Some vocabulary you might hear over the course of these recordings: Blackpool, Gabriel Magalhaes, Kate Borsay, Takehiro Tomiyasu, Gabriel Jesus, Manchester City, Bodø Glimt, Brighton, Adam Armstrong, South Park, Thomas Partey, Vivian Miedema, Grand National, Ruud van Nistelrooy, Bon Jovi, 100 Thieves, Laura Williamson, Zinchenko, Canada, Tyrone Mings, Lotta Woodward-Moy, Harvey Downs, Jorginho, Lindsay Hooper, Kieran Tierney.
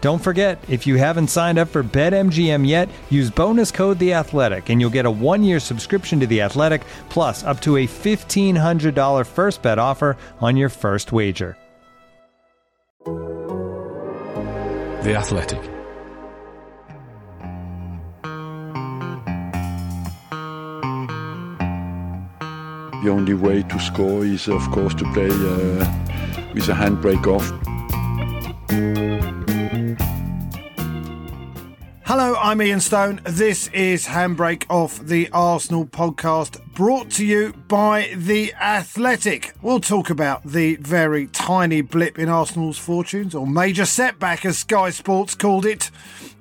Don't forget, if you haven't signed up for BetMGM yet, use bonus code The Athletic, and you'll get a one-year subscription to The Athletic, plus up to a $1,500 first bet offer on your first wager. The Athletic. The only way to score is, of course, to play with a handbrake off. Hello, I'm Ian Stone. This is Handbrake Off, the Arsenal podcast, brought to you by The Athletic. We'll talk about the very tiny blip in Arsenal's fortunes, or major setback as Sky Sports called it,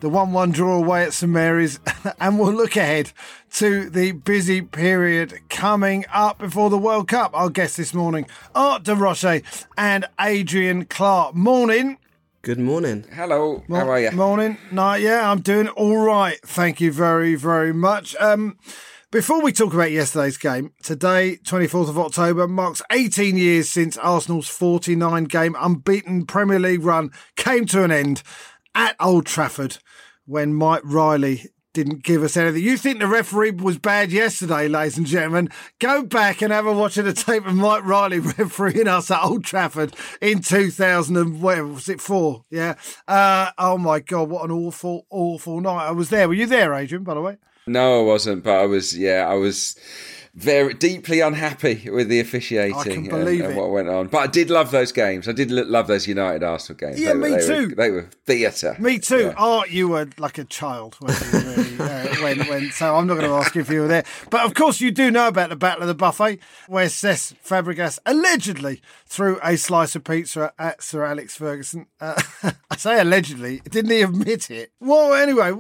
the 1-1 draw away at St Mary's, and we'll look ahead to the busy period coming up before the World Cup. Our guests this morning, Art De Roche and Adrian Clark. Morning. Good morning. Hello. How are you? Morning. Night. Yeah, I'm doing all right. Thank you very, very much. Before we talk about yesterday's game, today, 24th of October, marks 18 years since Arsenal's 49-game unbeaten Premier League run came to an end at Old Trafford when Mike Riley didn't give us anything. You think the referee was bad yesterday, ladies and gentlemen? Go back and have a watch of the tape of Mike Riley refereeing us at Old Trafford in 2004? Yeah. Oh my God, what an awful, awful night. I was there. Were you there, Adrian, by the way? No, I wasn't, but I was very deeply unhappy with the officiating. I can believe and what went on. But I did love those games. I did love those United Arsenal games. Yeah, me too. They were theatre. Me too. Yeah. Art, you were like a child so I'm not going to ask you if you were there. But of course, you do know about the Battle of the Buffet, where Cesc Fabregas allegedly threw a slice of pizza at Sir Alex Ferguson. I say allegedly. Didn't he admit it? Well, anyway,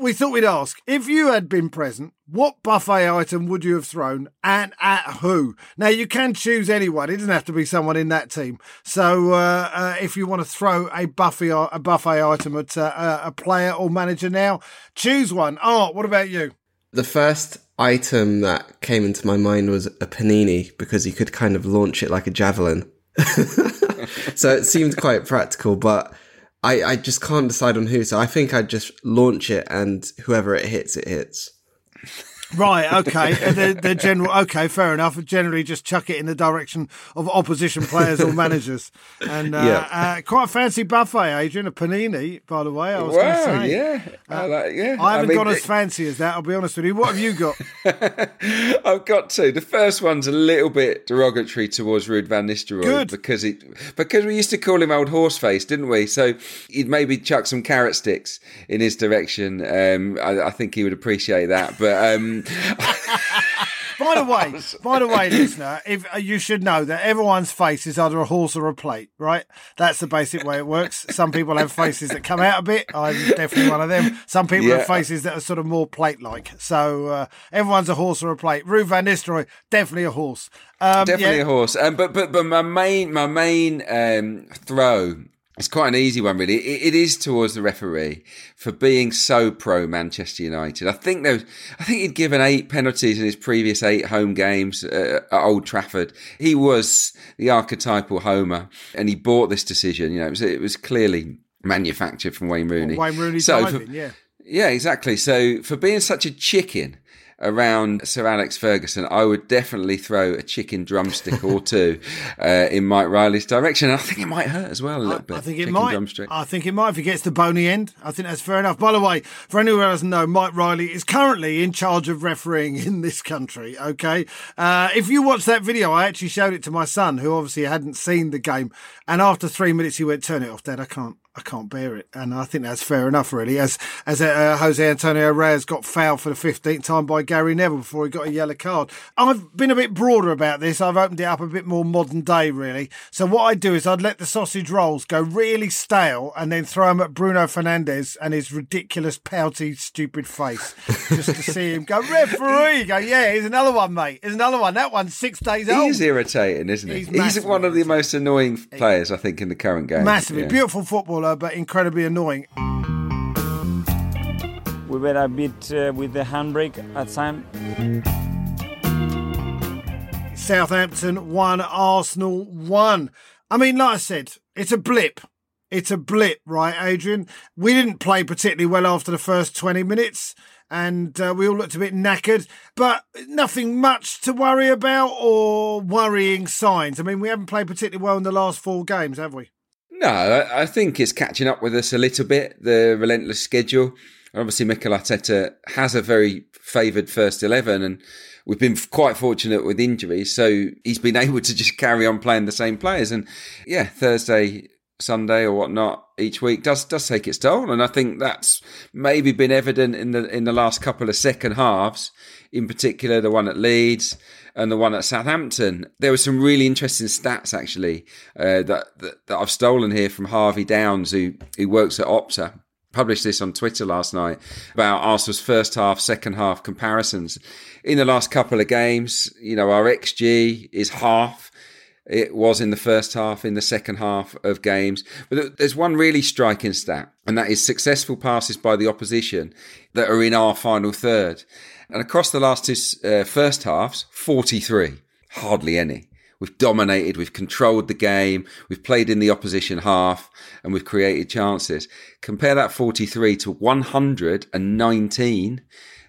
we thought we'd ask, if you had been present, what buffet item would you have thrown and at who? Now, you can choose anyone. It doesn't have to be someone in that team. So if you want to throw a buffet item at a player or manager now, choose one. Art, what about you? The first item that came into my mind was a panini, because you could kind of launch it like a javelin. So it seemed quite practical, but I just can't decide on who. So I think I'd just launch it and whoever it hits, it hits. Right, okay. Okay, fair enough. Generally, just chuck it in the direction of opposition players or managers. And quite a fancy buffet, Adrian. A panini, by the way. I was going to say. I haven't gone as fancy as that. I'll be honest with you. What have you got? I've got two. The first one's a little bit derogatory towards Ruud van Nistelrooy because we used to call him Old Horseface, didn't we? So he'd maybe chuck some carrot sticks in his direction. I think he would appreciate that, but. By the way, listener, if you should know that everyone's face is either a horse or a plate, right? That's the basic way it works. Some people have faces that come out a bit. I'm definitely one of them. Some people have faces that are sort of more plate-like. So everyone's a horse or a plate. Ruud van Nistelrooy, definitely a horse. Definitely a horse. But my main throw. It's quite an easy one, really. It is towards the referee for being so pro Manchester United. I think he'd given 8 penalties in his previous 8 home games at Old Trafford. He was the archetypal homer, and he bought this decision. You know, it was clearly manufactured from Wayne Rooney. Wayne Rooney diving, yeah. Yeah, exactly. So for being such a chicken around Sir Alex Ferguson, I would definitely throw a chicken drumstick or two in Mike Riley's direction. I think it might hurt as well a little bit. I think it might. I think it might if he gets the bony end. I think that's fair enough. By the way, for anyone who doesn't know, Mike Riley is currently in charge of refereeing in this country. Okay, if you watch that video, I actually showed it to my son, who obviously hadn't seen the game, and after 3 minutes, he went, "Turn it off, Dad. I can't bear it," and I think that's fair enough, really. As Jose Antonio Reyes got fouled for the 15th time by Gary Neville before he got a yellow card. I've been a bit broader about this. I've opened it up a bit more modern day, really. So what I do is I'd let the sausage rolls go really stale and then throw them at Bruno Fernandes and his ridiculous, pouty, stupid face, just to see him go, "Referee!" Go, "Yeah, here's another one, mate. Here's another one. That one's 6 days old." He's irritating, isn't he? He's one of the most annoying players, I think, in the current game. Massively. Yeah. Beautiful footballer, but incredibly annoying. We were a bit with the handbrake at time. Southampton 1, Arsenal 1. I mean, like I said, it's a blip. It's a blip, right, Adrian? We didn't play particularly well after the first 20 minutes. And we all looked a bit knackered, but nothing much to worry about or worrying signs. I mean, we haven't played particularly well in the last 4 games, have we? No, I think it's catching up with us a little bit, the relentless schedule. Obviously, Mikel Arteta has a very favoured first 11, and we've been quite fortunate with injuries, so he's been able to just carry on playing the same players. And yeah, Thursday, Sunday or whatnot each week does take its toll, and I think that's maybe been evident in the last couple of second halves, in particular the one at Leeds and the one at Southampton. There were some really interesting stats actually that I've stolen here from Harvey Downs, who works at Opta. Published this on Twitter last night about Arsenal's first half, second half comparisons. In the last couple of games, you know, our XG is half. It was in the first half, in the second half of games. But there's one really striking stat, and that is successful passes by the opposition that are in our final third. And across the last two first halves, 43, hardly any. We've dominated, we've controlled the game, we've played in the opposition half, and we've created chances. Compare that 43 to 119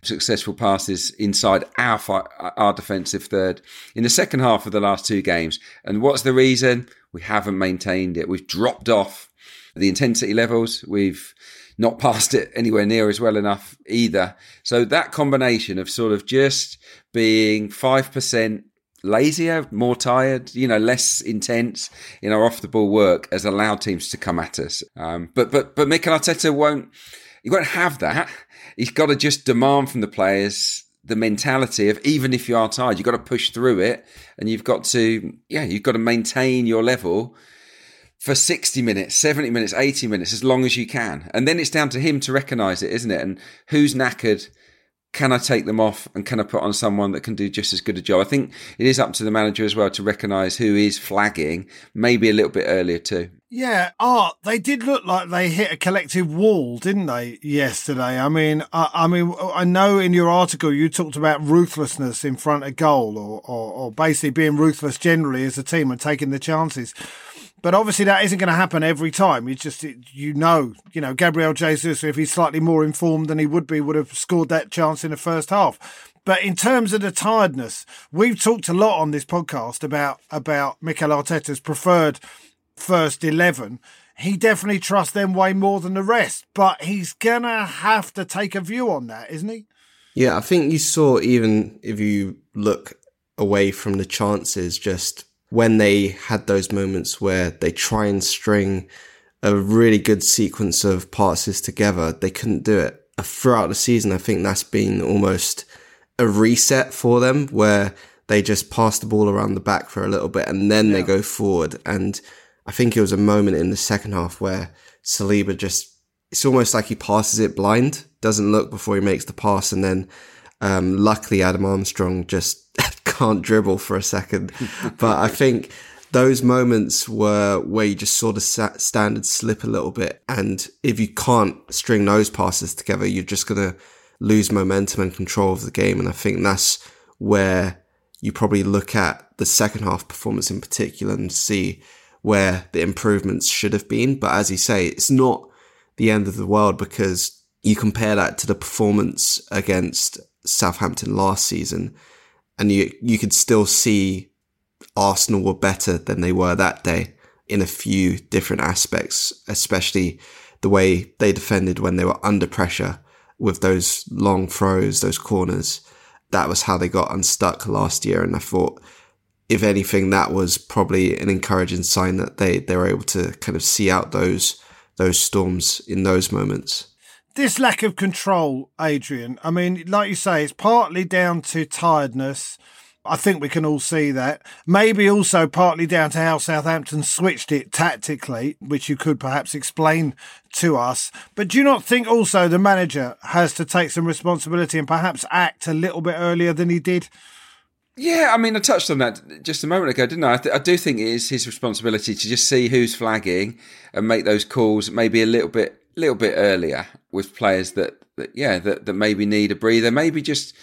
successful passes inside our defensive third in the second half of the last 2 games. And what's the reason? We haven't maintained it. We've dropped off the intensity levels. We've not passed it anywhere near as well enough either. So that combination of sort of just being 5% lazier, more tired, you know, less intense in our off-the-ball work has allowed teams to come at us. But Mikel Arteta won't have that. He's got to just demand from the players the mentality of, even if you are tired, you've got to push through it, and you've got to maintain your level for 60 minutes, 70 minutes, 80 minutes, as long as you can. And then it's down to him to recognise it, isn't it? And who's knackered? Can I take them off, and can I put on someone that can do just as good a job? I think it is up to the manager as well to recognise who is flagging, maybe a little bit earlier too. Yeah, they did look like they hit a collective wall, didn't they, yesterday? I mean, I know in your article you talked about ruthlessness in front of goal, or basically being ruthless generally as a team and taking the chances. But obviously that isn't going to happen every time. It's just, you know, Gabriel Jesus, if he's slightly more informed than he would be, would have scored that chance in the first half. But in terms of the tiredness, we've talked a lot on this podcast about Mikel Arteta's preferred first 11. He definitely trusts them way more than the rest, but he's going to have to take a view on that, isn't he? Yeah, I think you saw, even if you look away from the chances, just when they had those moments where they try and string a really good sequence of passes together, they couldn't do it. Throughout the season, I think that's been almost a reset for them, where they just pass the ball around the back for a little bit and then they go forward. And I think it was a moment in the second half where Saliba just, it's almost like he passes it blind, doesn't look before he makes the pass, and then luckily Adam Armstrong just can't dribble for a second. But I think those moments were where you just saw the standard slip a little bit, and if you can't string those passes together, you're just going to lose momentum and control of the game. And I think that's where you probably look at the second half performance in particular and see where the improvements should have been. But as you say, it's not the end of the world, because you compare that to the performance against Southampton last season, and you could still see Arsenal were better than they were that day in a few different aspects, especially the way they defended when they were under pressure with those long throws, those corners. That was how they got unstuck last year, and I thought, if anything, that was probably an encouraging sign that they were able to kind of see out those storms in those moments. This lack of control, Adrian, I mean, like you say, it's partly down to tiredness. I think we can all see that. Maybe also partly down to how Southampton switched it tactically, which you could perhaps explain to us. But do you not think also the manager has to take some responsibility and perhaps act a little bit earlier than he did? Yeah, I mean, I touched on that just a moment ago, didn't I? I do think it is his responsibility to just see who's flagging and make those calls maybe a little bit earlier with players that maybe need a breather. Maybe just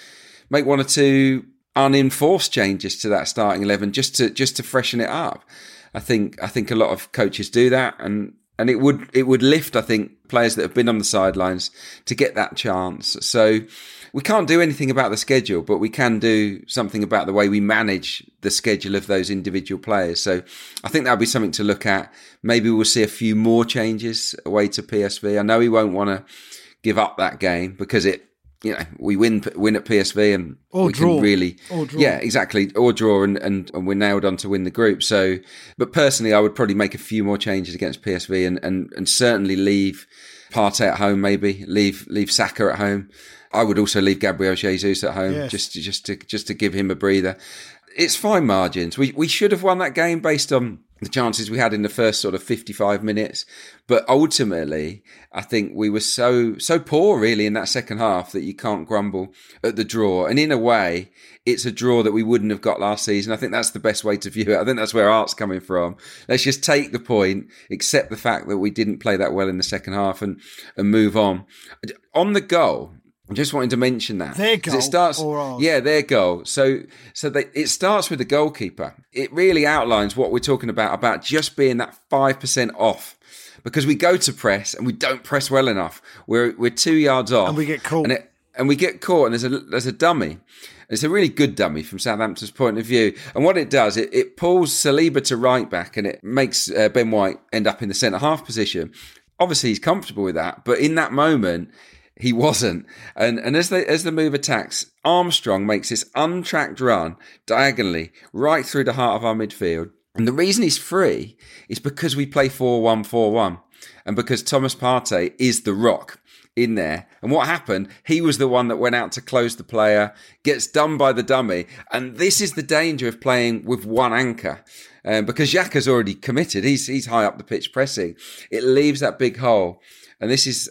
make one or two unenforced changes to that starting 11 just to freshen it up. I think a lot of coaches do that, and it would lift, I think, players that have been on the sidelines to get that chance. So we can't do anything about the schedule, but we can do something about the way we manage the schedule of those individual players. So I think that'll be something to look at. Maybe we'll see a few more changes away to PSV. I know he won't want to give up that game because we win at PSV and or we draw. Can really, or draw. Yeah, exactly, or draw, and we're nailed on to win the group. So, but personally, I would probably make a few more changes against PSV and certainly leave Partey at home, maybe leave Saka at home. I would also leave Gabriel Jesus at home, yes, just to give him a breather. It's fine margins. We should have won that game based on the chances we had in the first sort of 55 minutes. But ultimately, I think we were so poor really in that second half that you can't grumble at the draw. And in a way, it's a draw that we wouldn't have got last season. I think that's the best way to view it. I think that's where Art's coming from. Let's just take the point, accept the fact that we didn't play that well in the second half and move on. On the goal, I just wanted to mention that. Their goal? Their goal. So it starts with the goalkeeper. It really outlines what we're talking about just being that 5% off. Because we go to press and we don't press well enough. We're 2 yards off. And we get caught. And we get caught, and there's a dummy. It's a really good dummy from Southampton's point of view. And what it does, it pulls Saliba to right back, and it makes Ben White end up in the centre-half position. Obviously, he's comfortable with that, but in that moment, he wasn't. And as the move attacks, Armstrong makes this untracked run diagonally right through the heart of our midfield. And the reason he's free is because we play 4-1-4-1 and because Thomas Partey is the rock in there. And what happened, he was the one that went out to close the player, gets done by the dummy. And this is the danger of playing with one anchor. Because Xhaka's already committed. He's high up the pitch pressing. It leaves that big hole. And this is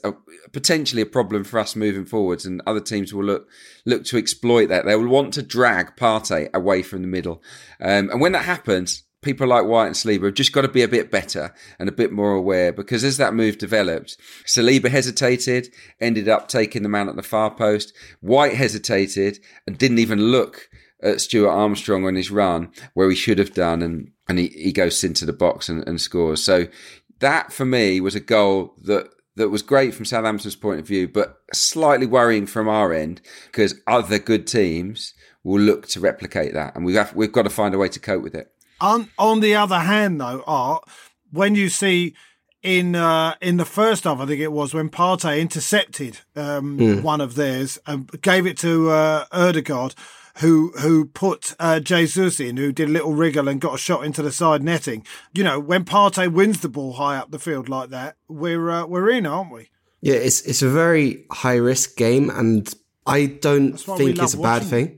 potentially a problem for us moving forwards, and other teams will look to exploit that. They will want to drag Partey away from the middle. And when that happens, people like White and Saliba have just got to be a bit better and a bit more aware, because as that move developed, Saliba hesitated, ended up taking the man at the far post. White hesitated and didn't even look at Stuart Armstrong on his run where he should have done, and he goes into the box and scores. So that, for me, was a goal that was great from Southampton's point of view, but slightly worrying from our end because other good teams will look to replicate that, and we've got to find a way to cope with it. On the other hand, though, Art, when you see in the first half, I think it was, when Partey intercepted one of theirs and gave it to Ødegaard, who put Jesus in, who did a little wriggle and got a shot into the side netting. You know, when Partey wins the ball high up the field like that, we're in, aren't we? Yeah, it's a very high-risk game, and I don't think it's a bad thing.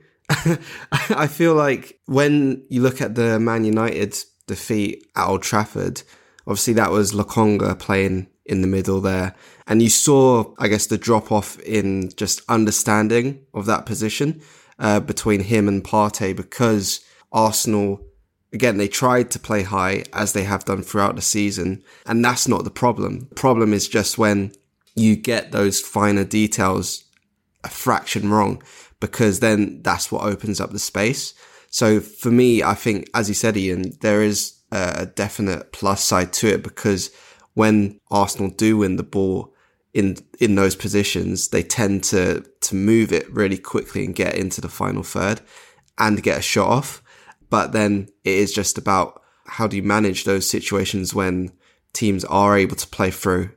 I feel like when you look at the Man United defeat at Old Trafford, obviously that was Lokonga playing in the middle there, and you saw, I guess, the drop-off in just understanding of that position between him and Partey, because Arsenal, again, they tried to play high as they have done throughout the season, and that's not the problem. The problem is just when you get those finer details a fraction wrong, because then that's what opens up the space. So for me, I think, as you said, Ian, there is a definite plus side to it, because when Arsenal do win the ball, in those positions, they tend to move it really quickly and get into the final third and get a shot off. But then it is just about how do you manage those situations when teams are able to play through,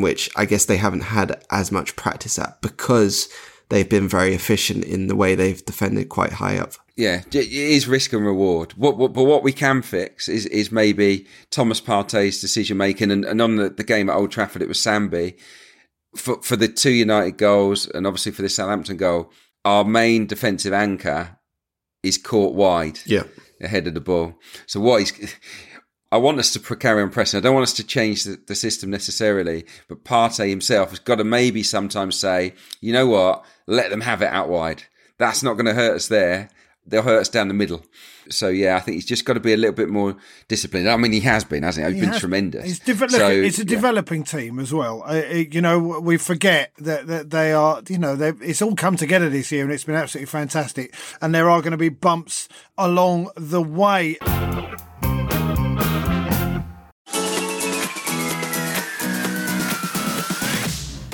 which I guess they haven't had as much practice at because they've been very efficient in the way they've defended quite high up. Yeah, it is risk and reward. But what we can fix is maybe Thomas Partey's decision making. And on the game at Old Trafford, it was Sambi. For the two United goals and obviously for the Southampton goal, our main defensive anchor is caught wide ahead of the ball. So I want us to carry on pressing. I don't want us to change the system necessarily, but Partey himself has got to maybe sometimes say, you know what, let them have it out wide. That's not going to hurt us there. They'll hurt us down the middle. So, yeah, I think he's just got to be a little bit more disciplined. I mean, he has been, hasn't he? He's been tremendous. It's a developing team as well. We forget that they are, it's all come together this year and it's been absolutely fantastic. And there are going to be bumps along the way.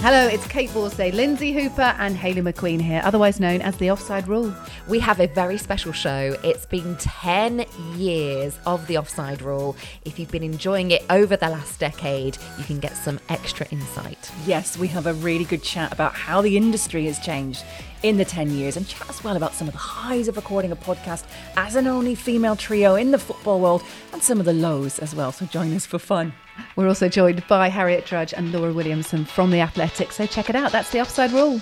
Hello, it's Kate Borsay, Lindsay Hooper and Hayley McQueen here, otherwise known as The Offside Rule. We have a very special show. It's been 10 years of The Offside Rule. If you've been enjoying it over the last decade, you can get some extra insight. Yes, we have a really good chat about how the industry has changed in the 10 years and chat as well about some of the highs of recording a podcast as an only female trio in the football world and some of the lows as well. So join us for fun. We're also joined by Harriet Drudge and Laura Williamson from The Athletic, so check it out. That's The Offside Rule.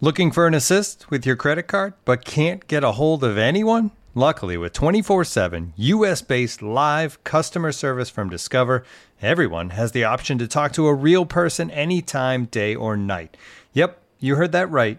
Looking for an assist with your credit card but can't get a hold of anyone? Luckily, with 24/7 US-based live customer service from Discover, everyone has the option to talk to a real person anytime, day or night. Yep, you heard that right.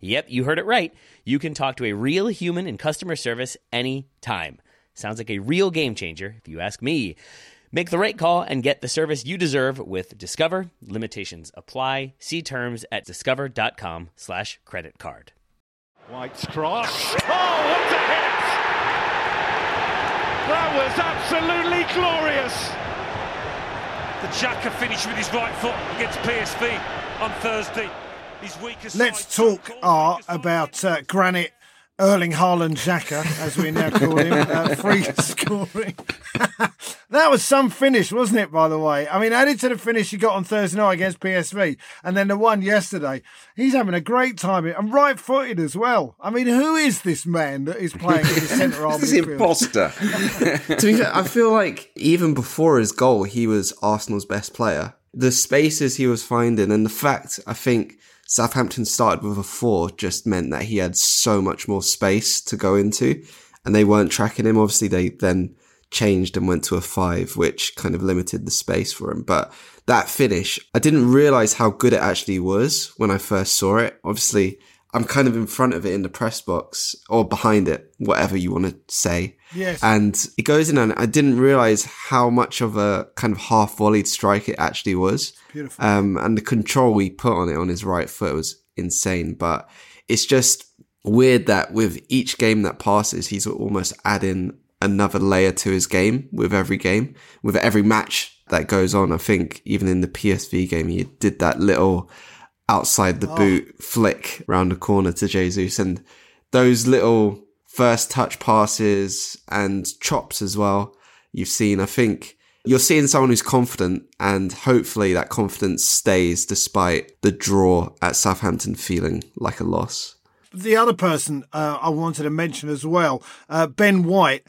Yep, you heard it right. You can talk to a real human in customer service anytime. Sounds like a real game changer, if you ask me. Make the right call and get the service you deserve with Discover. Limitations apply. See terms at discover.com/creditcard. White's cross. Oh, what a hit! That was absolutely glorious. The Xhaka finished with his right foot against PSV on Thursday. Let's talk about Granit Erling Haaland Xhaka, as we now call him, free scoring. That was some finish, wasn't it, by the way? I mean, added to the finish he got on Thursday night against PSV and then the one yesterday. He's having a great time and right-footed as well. I mean, who is this man that is playing in the centre-half midfield? This imposter. To be fair, I feel like even before his goal, he was Arsenal's best player. The spaces he was finding and the fact, I think, Southampton started with a 4 just meant that he had so much more space to go into and they weren't tracking him. Obviously, they then changed and went to a 5, which kind of limited the space for him. But that finish, I didn't realise how good it actually was when I first saw it. Obviously, I'm kind of in front of it in the press box or behind it, whatever you want to say. Yes. And it goes in and I didn't realise how much of a kind of half-volleyed strike it actually was. Beautiful. And the control he put on it on his right foot was insane. But it's just weird that with each game that passes, he's almost adding another layer to his game, with every match that goes on. I think even in the PSV game, he did that little outside the boot flick round the corner to Jesus. And those little first touch passes and chops as well, you've seen, I think, you're seeing someone who's confident, and hopefully that confidence stays despite the draw at Southampton feeling like a loss. The other person I wanted to mention as well, Ben White.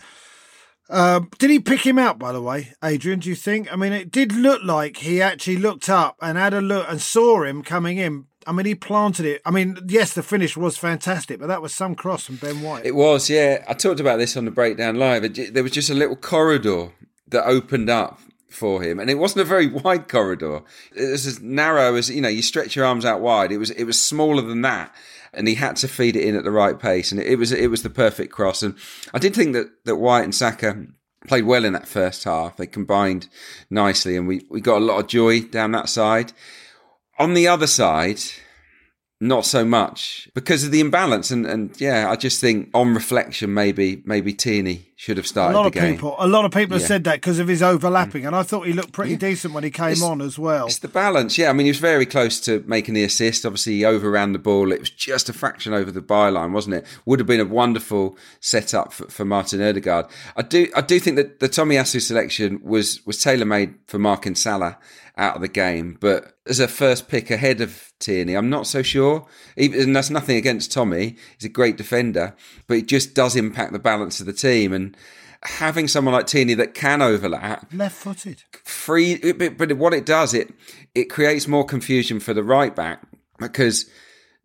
Did he pick him out, by the way, Adrian, do you think? I mean, it did look like he actually looked up and had a look and saw him coming in. I mean, he planted it. I mean, yes, the finish was fantastic, but that was some cross from Ben White. It was, yeah. I talked about this on the Breakdown Live. There was just a little corridor that opened up for him, and it wasn't a very wide corridor. It was as narrow as, you know, you stretch your arms out wide. It was smaller than that, and he had to feed it in at the right pace, and it was the perfect cross. And I did think that White and Saka played well in that first half. They combined nicely, and we got a lot of joy down that side. On the other side, not so much because of the imbalance. And yeah, I just think on reflection, maybe Tierney should have started the game. A lot of people have said that because of his overlapping. And I thought he looked pretty decent when he came on as well. It's the balance. Yeah, I mean, he was very close to making the assist. Obviously, he overran the ball. It was just a fraction over the byline, wasn't it? Would have been a wonderful setup for Marten Ødegaard. I do think that the Tomiyasu selection was tailor-made for Martin Salah out of the game. But as a first pick ahead of Tierney, I'm not so sure. And that's nothing against Tommy. He's a great defender. But it just does impact the balance of the team. And having someone like Tierney that can overlap... Left-footed. Free, but what it does, it creates more confusion for the right-back because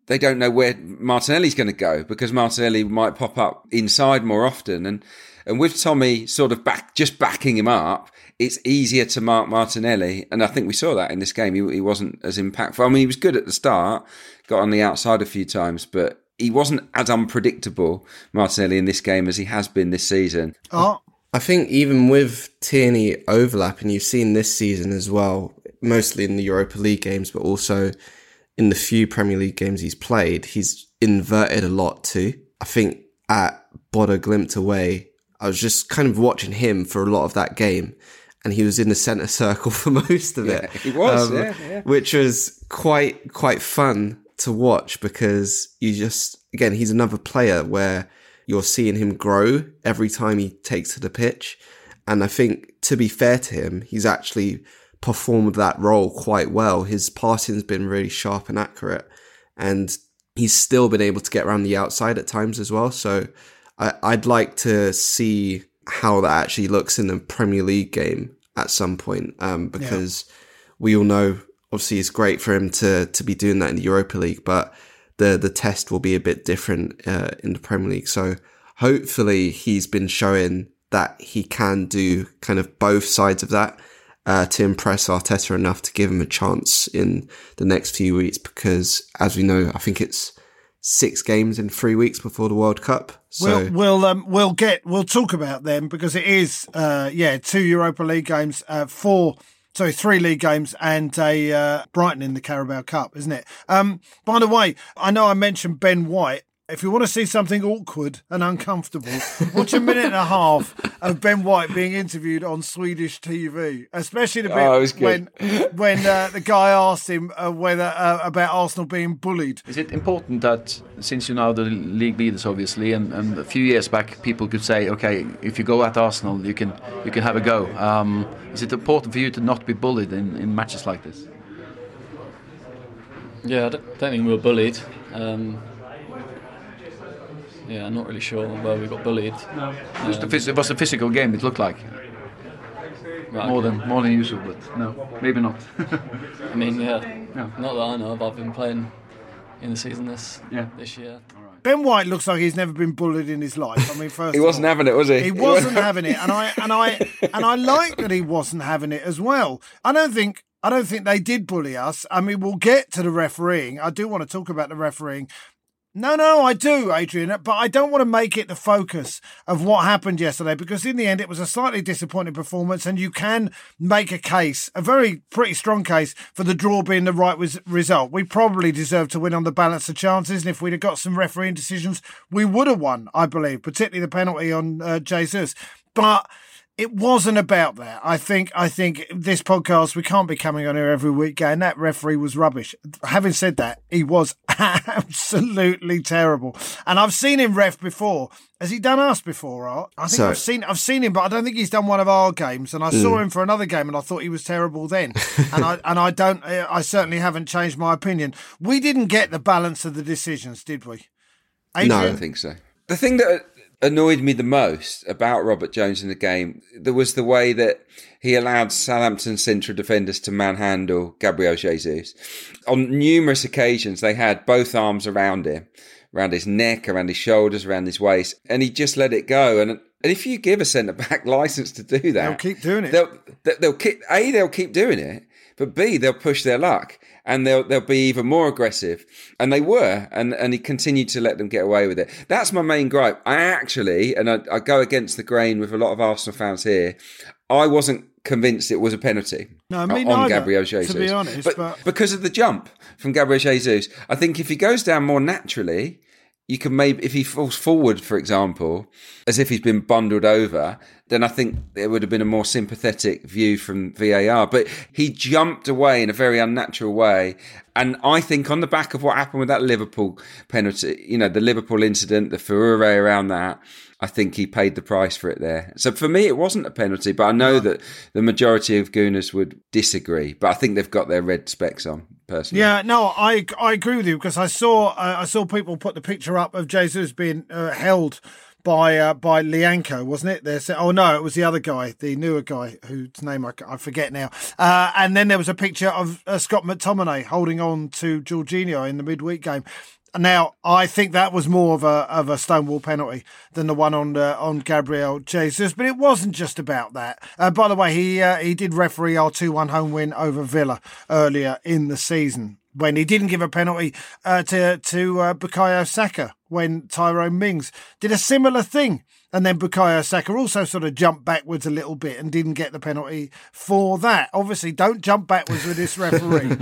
they don't know where Martinelli's going to go because Martinelli might pop up inside more often. And with Tommy sort of backing him up, it's easier to mark Martinelli. And I think we saw that in this game. He wasn't as impactful. I mean, he was good at the start, got on the outside a few times, but he wasn't as unpredictable, Martinelli, in this game as he has been this season. Oh. I think even with Tierney overlapping, you've seen this season as well, mostly in the Europa League games, but also in the few Premier League games he's played, he's inverted a lot too. I think at Bodø Glimt away, I was just kind of watching him for a lot of that game, and he was in the centre circle for most of it. He was, which was quite fun to watch because you just, again, he's another player where you're seeing him grow every time he takes to the pitch. And I think, to be fair to him, he's actually performed that role quite well. His passing's been really sharp and accurate, and he's still been able to get around the outside at times as well. So I'd like to see how that actually looks in the Premier League game at some point, because we all know, obviously, it's great for him to be doing that in the Europa League, but the test will be a bit different in the Premier League. So hopefully he's been showing that he can do kind of both sides of that to impress Arteta enough to give him a chance in the next few weeks because, as we know, I think it's 6 games in 3 weeks before the World Cup. So we'll talk about them because it is 2 Europa League games, 3 league games and a Brighton in the Carabao Cup, isn't it? By the way, I know I mentioned Ben White. If you want to see something awkward and uncomfortable, watch a minute and a half of Ben White being interviewed on Swedish TV, especially the bit when the guy asked him whether about Arsenal being bullied. Is it important that, since you're now the league leaders, obviously, and a few years back, people could say, okay, if you go at Arsenal, you can have a go. Is it important for you to not be bullied in matches like this? Yeah, I don't think we were bullied. Yeah, I'm not really sure where we got bullied. No. It was a physical game, it looked like. Right. More than usual, but no, maybe not. I mean, not that I know of. I've been playing in the season this year. Ben White looks like he's never been bullied in his life. I mean, first he wasn't having it, was he? He wasn't having it, and I like that he wasn't having it as well. I don't think they did bully us. I mean, we'll get to the refereeing. I do want to talk about the refereeing. No, I do, Adrian, but I don't want to make it the focus of what happened yesterday because in the end it was a slightly disappointing performance and you can make a case, a very pretty strong case, for the draw being the right result. We probably deserved to win on the balance of chances, and if we'd have got some refereeing decisions, we would have won, I believe, particularly the penalty on Jesus. But it wasn't about that. I think this podcast, we can't be coming on here every week going, that referee was rubbish. Having said that, he was absolutely terrible. And I've seen him ref before. Has he done us before, Art? I think I've seen him, but I don't think he's done one of our games. And I saw him for another game, and I thought he was terrible then. I certainly haven't changed my opinion. We didn't get the balance of the decisions, did we? Adrian? No, I don't think so. The thing that annoyed me the most about Robert Jones in the game, there was the way that he allowed Southampton central defenders to manhandle Gabriel Jesus. On numerous occasions, they had both arms around him, around his neck, around his shoulders, around his waist, and he just let it go. And if you give a centre-back licence to do that... They'll keep doing it. They'll keep doing it, but B, they'll push their luck and they'll be even more aggressive. And they were, and he continued to let them get away with it. That's my main gripe. I go against the grain with a lot of Arsenal fans here, I wasn't convinced it was a penalty on Gabriel Jesus. To be honest. But because of the jump from Gabriel Jesus, I think if he goes down more naturally... You can maybe, if he falls forward, for example, as if he's been bundled over, then I think there would have been a more sympathetic view from VAR. But he jumped away in a very unnatural way. And I think on the back of what happened with that Liverpool penalty, the Liverpool incident, the furore around that, I think he paid the price for it there. So for me, it wasn't a penalty, but I know that the majority of Gunners would disagree. But I think they've got their red specs on, personally. Yeah, no, I agree with you, because I saw people put the picture up of Jesus being held by Lianco, wasn't it? They said, oh no, it was the other guy, the newer guy whose name I forget now. And then there was a picture of Scott McTominay holding on to Jorginho in the midweek game. Now, I think that was more of a stonewall penalty than the one on Gabriel Jesus, but it wasn't just about that. By the way, he did referee our 2-1 home win over Villa earlier in the season when he didn't give a penalty to Bukayo Saka when Tyrone Mings did a similar thing. And then Bukayo Saka also sort of jumped backwards a little bit and didn't get the penalty for that. Obviously, don't jump backwards with this referee.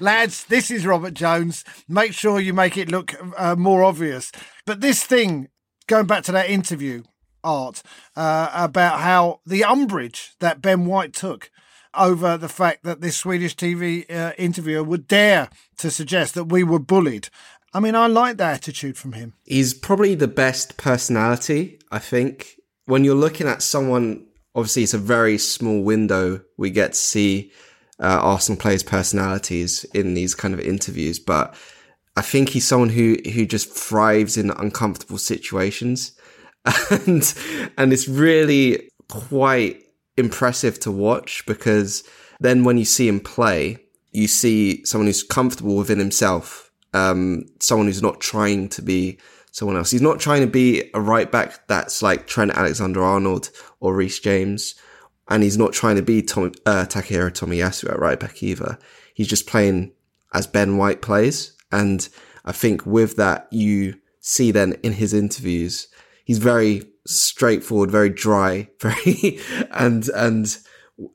Lads, this is Robert Jones. Make sure you make it look more obvious. But this thing, going back to that interview, Art, about how the umbrage that Ben White took over the fact that this Swedish TV interviewer would dare to suggest that we were bullied. I mean, I like that attitude from him. He's probably the best personality, I think. When you're looking at someone, obviously it's a very small window we get to see Arsenal players' personalities in these kind of interviews, but I think he's someone who just thrives in uncomfortable situations. And it's really quite impressive to watch, because then when you see him play, you see someone who's comfortable within himself. Someone who's not trying to be someone else. He's not trying to be a right back that's like Trent Alexander-Arnold or Reece James, and he's not trying to be Takehiro Tomiyasu at right back either. He's just playing as Ben White plays, and I think with that you see then in his interviews he's very straightforward, very dry, very and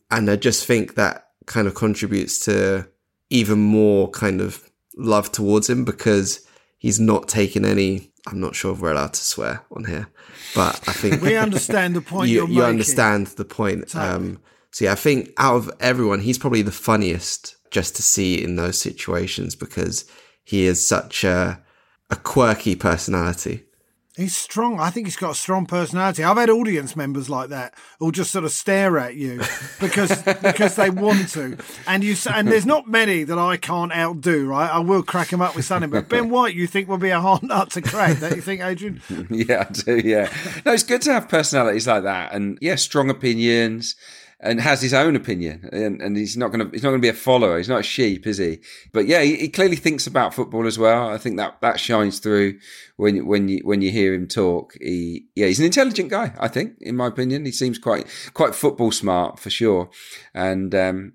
I just think that kind of contributes to even more kind of love towards him, because he's not taking any, I'm not sure if we're allowed to swear on here, but I think we understand the point you're making. You understand the point. Totally. So yeah, I think out of everyone, he's probably the funniest just to see in those situations, because he is such a quirky personality. He's strong. I think he's got a strong personality. I've had audience members like that who'll just sort of stare at you because they want to. And there's not many that I can't outdo, right? I will crack him up with something. But Ben White, you think will be a hard nut to crack, don't you think, Adrian? Yeah, I do, yeah. No, it's good to have personalities like that. And, yeah, strong opinions. And has his own opinion, and he's not going to be a follower. He's not a sheep, is he? But yeah, he clearly thinks about football as well. I think that shines through when you hear him talk. He's an intelligent guy. I think, in my opinion, he seems quite football smart for sure. And and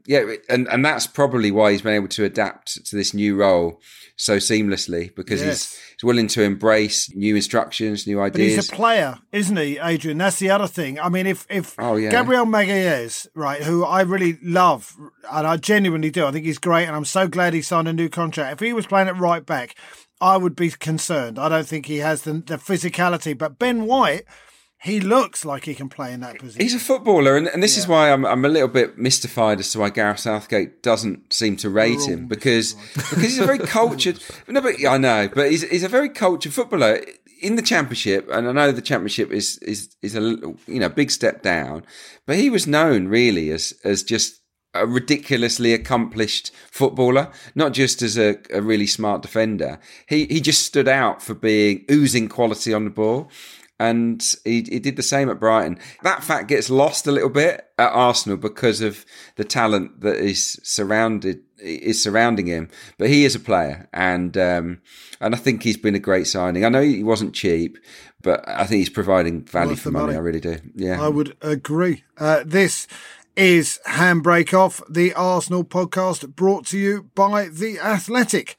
that's probably why he's been able to adapt to this new role so seamlessly, because he's willing to embrace new instructions, new ideas. But he's a player, isn't he, Adrian? That's the other thing. I mean, if Gabriel Magalhaes, right, who I really love, and I genuinely do. I think he's great, and I'm so glad he signed a new contract. If he was playing at right back, I would be concerned. I don't think he has the physicality. But Ben White, he looks like he can play in that position. He's a footballer, and this is why I'm a little bit mystified as to why Gareth Southgate doesn't seem to rate him, because he's a very cultured. No, but I know, but he's a very cultured footballer. In the Championship, and I know the Championship is a big step down, but he was known really as just a ridiculously accomplished footballer, not just as a really smart defender. He just stood out for being oozing quality on the ball. And he did the same at Brighton. That fact gets lost a little bit at Arsenal because of the talent that is surrounding him. But he is a player, and I think he's been a great signing. I know he wasn't cheap, but I think he's providing value for money. I really do. Yeah, I would agree. This is Handbrake Off, the Arsenal podcast, brought to you by The Athletic.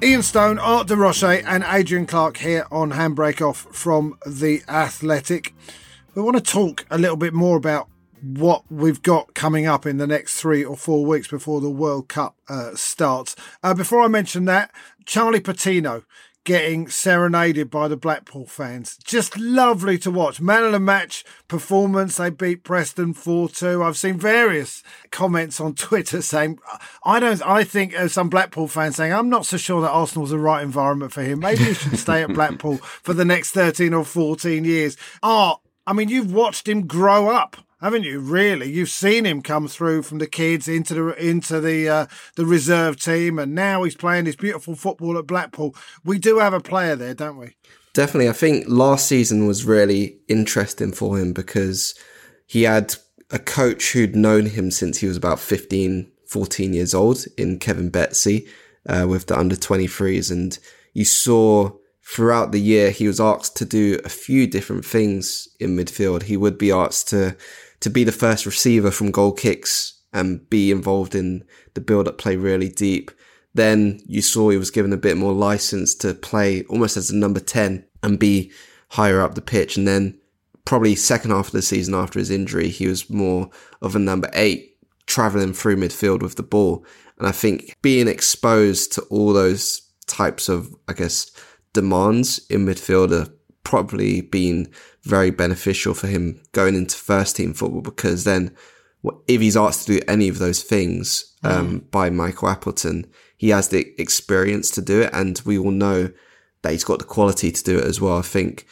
Ian Stone, Art De Roche and Adrian Clark here on Handbrake Off from The Athletic. We want to talk a little bit more about what we've got coming up in the next 3 or 4 weeks before the World Cup starts. Before I mention that, Charlie Patino getting serenaded by the Blackpool fans. Just lovely to watch. Man of the match performance. They beat Preston 4-2. I've seen various comments on Twitter saying, I think some Blackpool fans saying, I'm not so sure that Arsenal's the right environment for him. Maybe he should stay at Blackpool for the next 13 or 14 years. Art, I mean, you've watched him grow up, haven't you? Really, you've seen him come through from the kids into the reserve team, and now he's playing this beautiful football at Blackpool. We do have a player there, don't we? Definitely. I think last season was really interesting for him because he had a coach who'd known him since he was about 15, 14 years old in Kevin Betsy with the under 23s, and you saw throughout the year he was asked to do a few different things in midfield. He would be asked to be the first receiver from goal kicks and be involved in the build-up play really deep. Then you saw he was given a bit more license to play almost as a number 10 and be higher up the pitch. And then probably second half of the season after his injury, he was more of a number 8, travelling through midfield with the ball. And I think being exposed to all those types of, I guess, demands in midfield are probably been very beneficial for him going into first team football, because then if he's asked to do any of those things by Michael Appleton, he has the experience to do it, and we all know that he's got the quality to do it as well. I think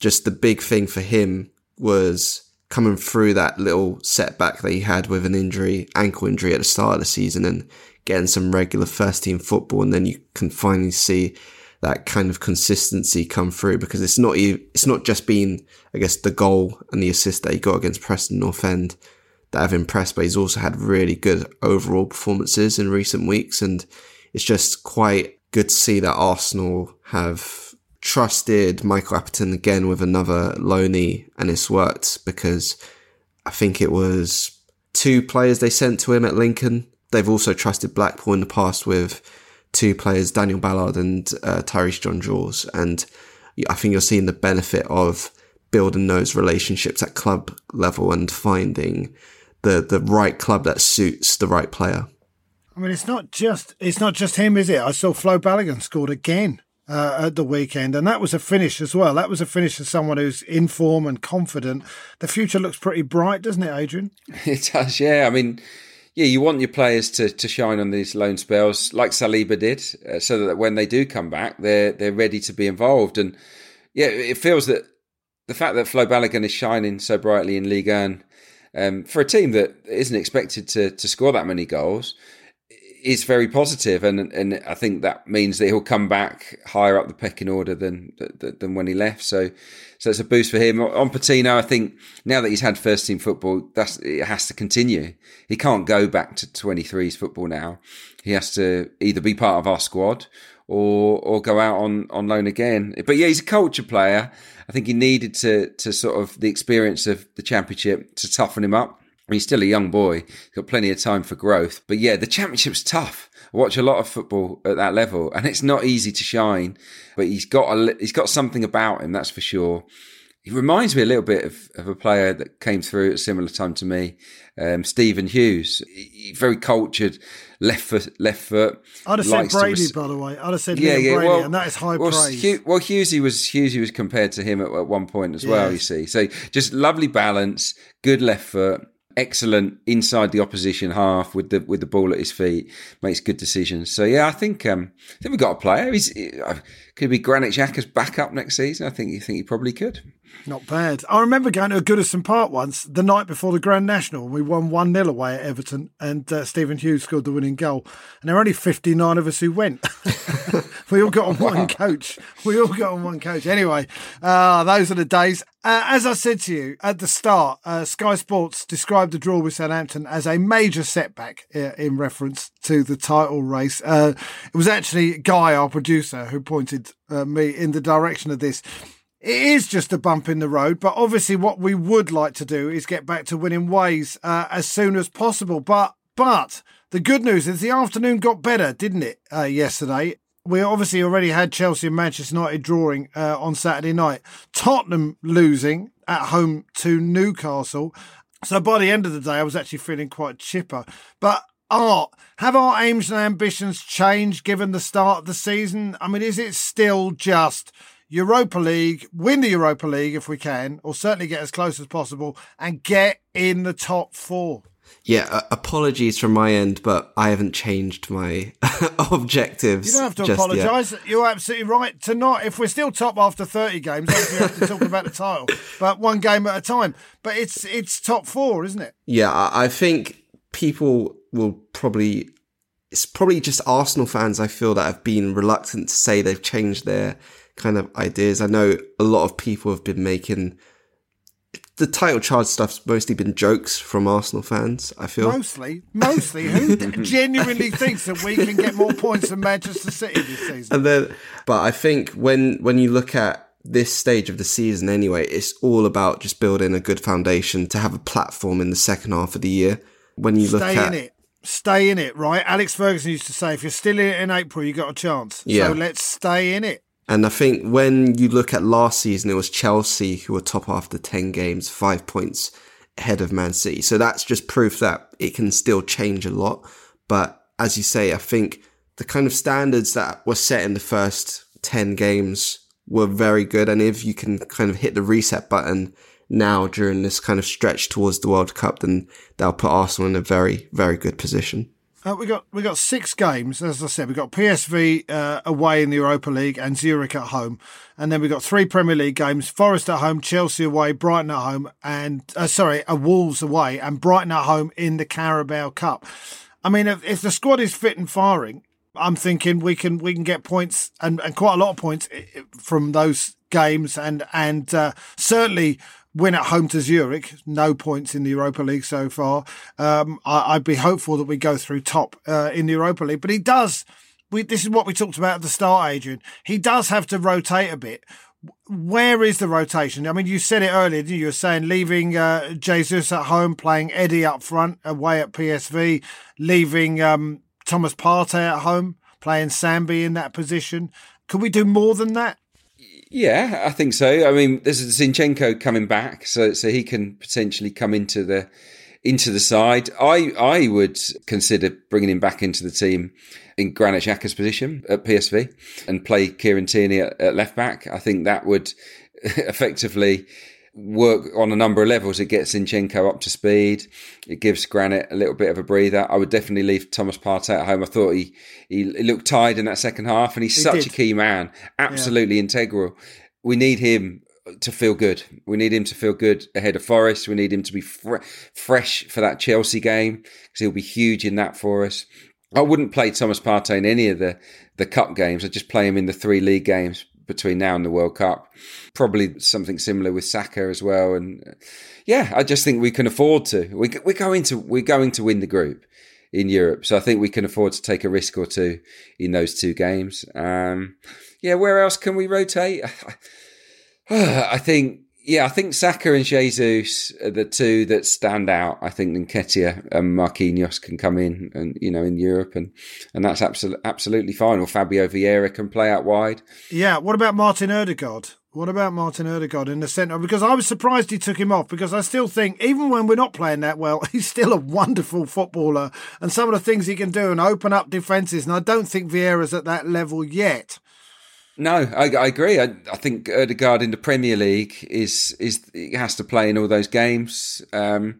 just the big thing for him was coming through that little setback that he had with an injury, ankle injury at the start of the season, and getting some regular first team football, and then you can finally see that kind of consistency come through, because it's not just been, I guess, the goal and the assist that he got against Preston North End that have impressed, but he's also had really good overall performances in recent weeks, and it's just quite good to see that Arsenal have trusted Michael Appleton again with another loanee, and it's worked, because I think it was 2 players they sent to him at Lincoln. They've also trusted Blackpool in the past with 2 players, Daniel Ballard and Tyrese John-Jules, and I think you're seeing the benefit of building those relationships at club level and finding the right club that suits the right player. I mean, it's not just him, is it? I saw Flo Balogun scored again at the weekend, and that was a finish as well. That was a finish of someone who's in form and confident. The future looks pretty bright, doesn't it, Adrian? It does, yeah. I mean, yeah, you want your players to shine on these loan spells, like Saliba did, so that when they do come back, they're ready to be involved. And yeah, it feels that the fact that Flo Balogun is shining so brightly in Ligue 1 for a team that isn't expected to score that many goals is very positive. And I think that means that he'll come back higher up the pecking order than when he left. So it's a boost for him. On Patino, I think now that he's had first team football, it has to continue. He can't go back to 23s football now. He has to either be part of our squad or go out on loan again. But yeah, he's a culture player. I think he needed to sort of the experience of the Championship to toughen him up. I mean, he's still a young boy. He's got plenty of time for growth. But yeah, the Championship's tough. I watch a lot of football at that level, and it's not easy to shine. But he's got something about him, that's for sure. He reminds me a little bit of a player that came through at a similar time to me, Stephen Hughes. He, very cultured, left foot. I'd have said Brady, by the way. I'd have said Brady, well, and that is high praise. Hughesy was compared to him at one point as well, you see. So just lovely balance, good left foot, excellent inside the opposition half with the ball at his feet, makes good decisions. So yeah, I think we've got a player. Could be Granit Xhaka's backup next season. I think he probably could. Not bad. I remember going to a Goodison Park once, the night before the Grand National. We won 1-0 away at Everton, and Stephen Hughes scored the winning goal. And there were only 59 of us who went. We all got on one coach. Anyway, those are the days. As I said to you at the start, Sky Sports described the draw with Southampton as a major setback in reference to the title race. It was actually Guy, our producer, who pointed me in the direction of this. It is just a bump in the road, but obviously what we would like to do is get back to winning ways as soon as possible. But the good news is the afternoon got better, didn't it, yesterday? We obviously already had Chelsea and Manchester United drawing on Saturday night. Tottenham losing at home to Newcastle. So by the end of the day, I was actually feeling quite chipper. But have our aims and ambitions changed given the start of the season? I mean, is it still just Europa League, win the Europa League if we can, or certainly get as close as possible, and get in the top four? Yeah, apologies from my end, but I haven't changed my objectives. You don't have to apologise. You're absolutely right to not. If we're still top after 30 games, we have to talk about the title, but one game at a time. But it's top four, isn't it? Yeah, I think people will probably... It's probably just Arsenal fans, I feel, that have been reluctant to say they've changed their kind of ideas. I know a lot of people have been making the title charge stuff's mostly been jokes from Arsenal fans, I feel. Mostly. Who genuinely thinks that we can get more points than Manchester City this season? But I think when you look at this stage of the season anyway, it's all about just building a good foundation to have a platform in the second half of the year. When you look at it. Stay in it, right? Alex Ferguson used to say, if you're still in it in April, you got a chance. Yeah. So let's stay in it. And I think when you look at last season, it was Chelsea who were top after 10 games, 5 points ahead of Man City. So that's just proof that it can still change a lot. But as you say, I think the kind of standards that were set in the first 10 games were very good. And if you can kind of hit the reset button now during this kind of stretch towards the World Cup, then they'll put Arsenal in a very, very good position. We got 6 games, as I said. We've got PSV away in the Europa League and Zurich at home. And then we've got 3 Premier League games, Forest at home, Chelsea away, Brighton at home, and Wolves away and Brighton at home in the Carabao Cup. I mean, if the squad is fit and firing, I'm thinking we can get points and quite a lot of points from those games and certainly win at home to Zurich, no points in the Europa League so far. I'd be hopeful that we go through top in the Europa League. But he does, this is what we talked about at the start, Adrian, he does have to rotate a bit. Where is the rotation? I mean, you said it earlier, didn't you? You were saying leaving Jesus at home, playing Eddie up front, away at PSV, leaving Thomas Partey at home, playing Sambi in that position. Could we do more than that? Yeah, I think so. I mean, this is Zinchenko coming back, so he can potentially come into the side. I would consider bringing him back into the team in Granit Xhaka's position at PSV and play Kieran Tierney at left back. I think that would effectively work on a number of levels. It gets Zinchenko up to speed. It gives Granit a little bit of a breather. I would definitely leave Thomas Partey at home. I thought he looked tired in that second half, and he's such a key man, absolutely integral. We need him to feel good. We need him to feel good ahead of Forest. We need him to be fresh for that Chelsea game because he'll be huge in that for us. I wouldn't play Thomas Partey in any of the cup games. I'd just play him in the 3 league games between now and the World Cup. Probably something similar with Saka as well. And yeah, I just think we can afford to. We're going to win the group. in Europe. So I think we can afford to take a risk or two in those two games. Where else can we rotate? I think Saka and Jesus are the two that stand out. I think Nketiah and Marquinhos can come in and, in Europe and that's absolutely fine. Or Fabio Vieira can play out wide. Yeah. What about Marten Ødegaard? In the centre? Because I was surprised he took him off, because I still think, even when we're not playing that well, he's still a wonderful footballer and some of the things he can do and open up defences. And I don't think Vieira's at that level yet. No, I agree. I think Ødegaard in the Premier League has to play in all those games. I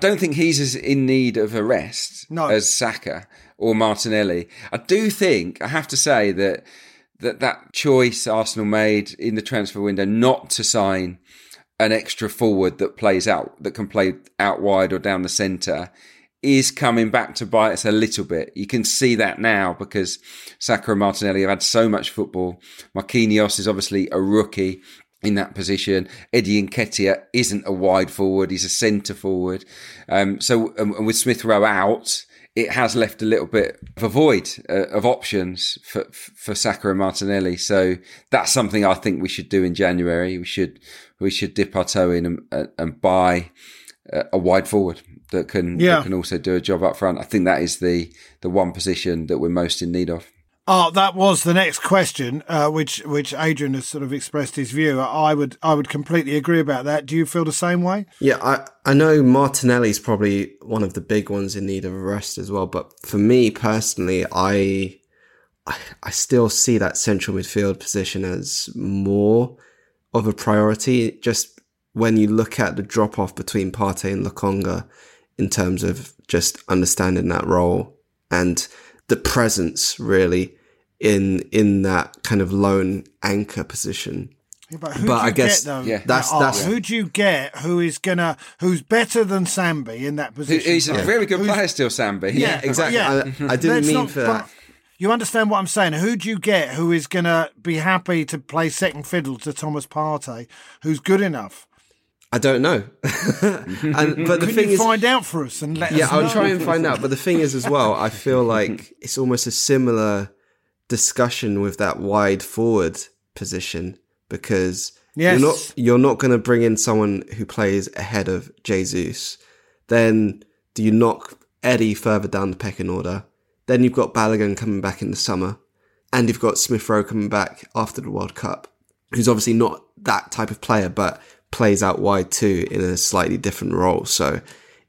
don't think he's as in need of a rest as Saka or Martinelli. I do think, I have to say, that choice Arsenal made in the transfer window not to sign an extra forward that can play out wide or down the centre is coming back to bite us a little bit. You can see that now because Saka and Martinelli have had so much football. Marquinhos is obviously a rookie in that position. Eddie Nketiah isn't a wide forward. He's a centre forward. So with Smith-Rowe out, it has left a little bit of a void of options for Saka and Martinelli. So that's something I think we should do in January. We should dip our toe in and buy a wide forward that can also do a job up front. I think that is the one position that we're most in need of. Oh, that was the next question, which Adrian has sort of expressed his view. I would completely agree about that. Do you feel the same way? Yeah, I know Martinelli's probably one of the big ones in need of a rest as well. But for me personally, I still see that central midfield position as more of a priority. Just when you look at the drop-off between Partey and Lokonga in terms of just understanding that role and the presence really in that kind of lone anchor position. Yeah, who do you get who's better than Sambi in that position? He's a very good player still, Sambi. Yeah, exactly. Yeah. I didn't mean for that. You understand what I'm saying? Who do you get who is going to be happy to play second fiddle to Thomas Partey, who's good enough? I don't know. But the thing is, find out for us and let us know. Yeah, I'll try and find out. But the thing is as well, I feel like it's almost a similar discussion with that wide forward position because you're not going to bring in someone who plays ahead of Jesus. Then do you knock Eddie further down the pecking order? Then you've got Balogun coming back in the summer and you've got Smith-Rowe coming back after the World Cup, who's obviously not that type of player, but plays out wide too in a slightly different role. So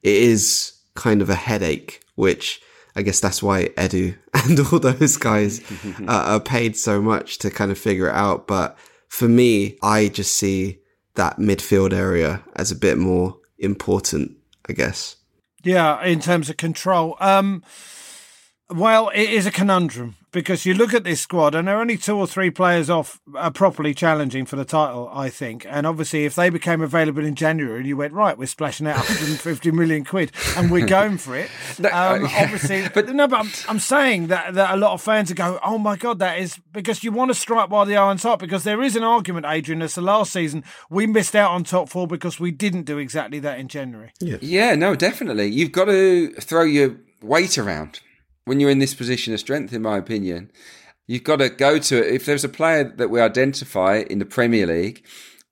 it is kind of a headache, which I guess that's why Edu and all those guys are paid so much to kind of figure it out. But for me, I just see that midfield area as a bit more important, I guess. Yeah, in terms of control. Well, it is a conundrum because you look at this squad and there are only two or three players off are properly challenging for the title, I think. And obviously, if they became available in January and you went, right, we're splashing out 150 million £150 million and we're going for it. Obviously, I'm saying that a lot of fans are going, oh my God, that is because you want to strike while the iron's hot, because there is an argument, Adrian, as the last season we missed out on top four because we didn't do exactly that in January. Yeah, no, definitely. You've got to throw your weight around. When you're in this position of strength, in my opinion, you've got to go to it. If there's a player that we identify in the Premier League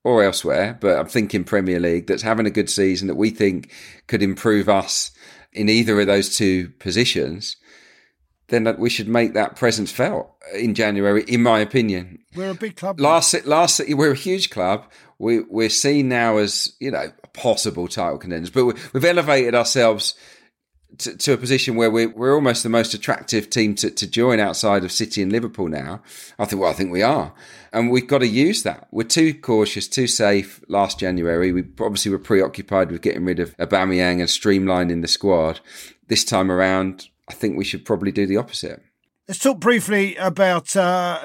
or elsewhere, but I'm thinking Premier League, that's having a good season that we think could improve us in either of those two positions, then we should make that presence felt in January, in my opinion. We're a big club. Last, we're a huge club. We're seen now as, possible title contenders, but we've elevated ourselves to a position where we're almost the most attractive team to join outside of City and Liverpool now. I think we are. And we've got to use that. We're too cautious, too safe last January. We obviously were preoccupied with getting rid of Aubameyang and streamlining the squad. This time around, I think we should probably do the opposite. Let's talk briefly about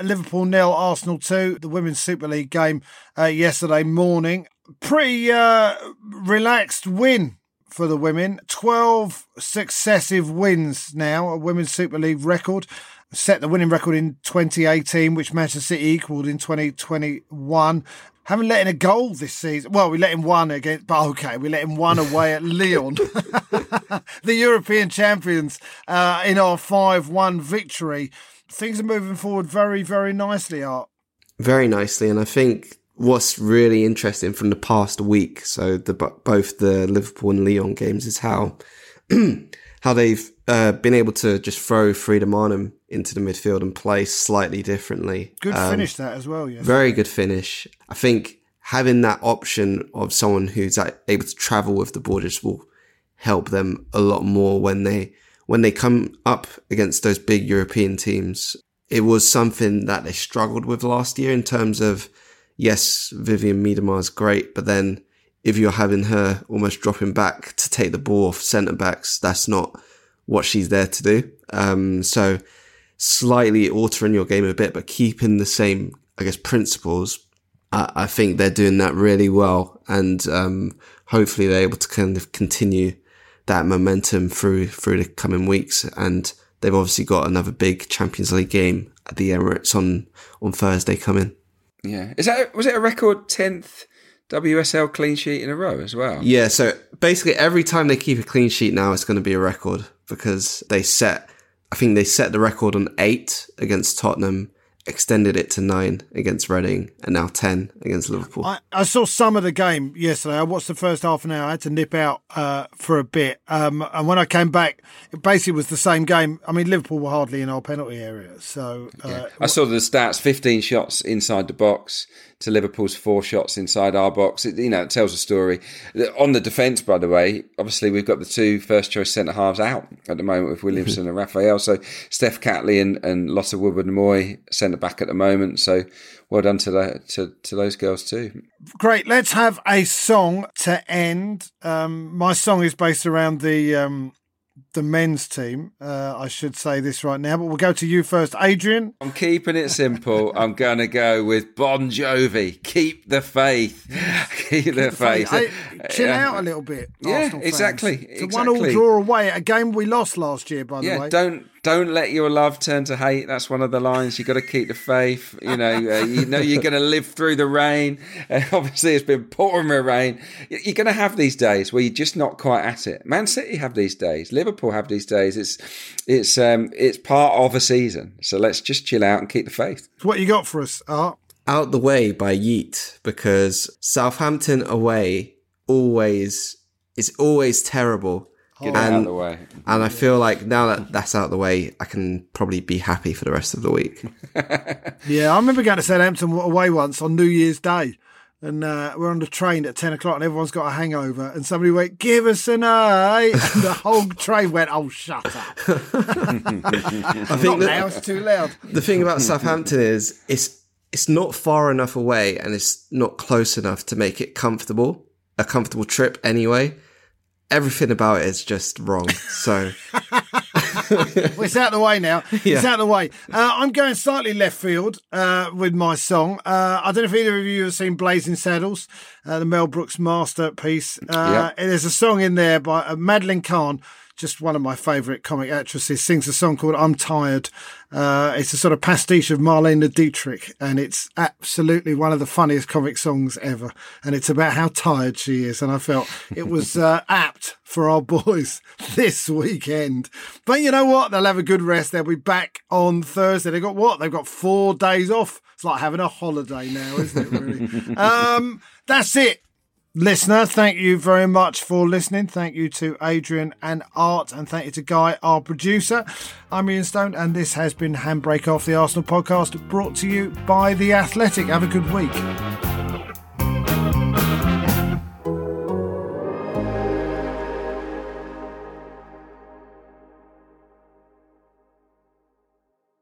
Liverpool 0, Arsenal 2, the Women's Super League game yesterday morning. Pretty relaxed win for the women. 12 successive wins now, a Women's Super League record. set the winning record in 2018, which Manchester City equalled in 2021. Haven't let in a goal this season. Well, we let in one against, but okay, we let in one away at Lyon, the European champions, in our 5-1 victory. Things are moving forward very, very nicely, Art. Very nicely, and I think what's really interesting from the past week, so both the Liverpool and Lyon games, is how they've been able to just throw Freedom Arnhem into the midfield and play slightly differently. Good finish that as well, yeah. Very good finish. I think having that option of someone who's able to travel with the ball just will help them a lot more when they come up against those big European teams. It was something that they struggled with last year in terms of, yes, Vivian Miedema is great, but then if you're having her almost dropping back to take the ball off centre-backs, that's not what she's there to do. So slightly altering your game a bit, but keeping the same, I guess, principles. I think they're doing that really well, and hopefully they're able to kind of continue that momentum through the coming weeks. And they've obviously got another big Champions League game at the Emirates on Thursday coming. Yeah. Was it a record 10th WSL clean sheet in a row as well? Yeah, so basically every time they keep a clean sheet now, it's going to be a record, because they set the record on 8 against Tottenham, extended it to 9 against Reading, and now 10 against Liverpool. I saw some of the game yesterday. I watched the first half an hour. I had to nip out for a bit. And when I came back, it basically was the same game. I mean, Liverpool were hardly in our penalty area. So yeah. I saw the stats, 15 shots inside the box to Liverpool's 4 shots inside our box. It tells a story. On the defence, by the way, obviously we've got the 2 first-choice centre-halves out at the moment with Williamson and Raphael. So Steph Catley and Lotta Woodward-Moy centre-back at the moment. So well done to those girls too. Great. Let's have a song to end. My song is based around the men's team. I should say this right now, but we'll go to you first, Adrian. I'm keeping it simple. I'm going to go with Bon Jovi. Keep the faith. Keep the faith. Chill out a little bit. Yeah, exactly. It's exactly. 1-1 draw away at a game we lost last year, by the way. Don't let your love turn to hate. That's one of the lines. You've got to keep the faith. You know you're going to live through the rain. Obviously, it's been pouring with rain. You're going to have these days where you're just not quite at it. Man City have these days. Liverpool have these days. It's part of a season. So let's just chill out and keep the faith. What you got for us, Art? Out the Way by Yeat, because Southampton away is always terrible. Get that out of the way. And I feel like now that that's out of the way, I can probably be happy for the rest of the week. Yeah, I remember going to Southampton away once on New Year's Day. And we're on the train at 10 o'clock and everyone's got a hangover. And somebody went, give us an eye. And the whole train went, oh, shut up. Now it's too loud. The thing about Southampton is it's not far enough away and it's not close enough to make it comfortable, a comfortable trip anyway. Everything about it is just wrong. So well, it's out of the way now. Yeah. It's out of the way. I'm going slightly left field with my song. I don't know if either of you have seen Blazing Saddles, the Mel Brooks masterpiece. Yep. There's a song in there by Madeline Kahn, just one of my favourite comic actresses, sings a song called I'm Tired. It's a sort of pastiche of Marlene Dietrich, and it's absolutely one of the funniest comic songs ever. And it's about how tired she is. And I felt it was apt for our boys this weekend. But you know what? They'll have a good rest. They'll be back on Thursday. They've got what? They've got 4 days off. It's like having a holiday now, isn't it, really? That's it. Listener, thank you very much for listening. Thank you to Adrian and Art, and thank you to Guy, our producer. I'm Ian Stone, and this has been Handbrake Off, the Arsenal podcast, brought to you by The Athletic. Have a good week.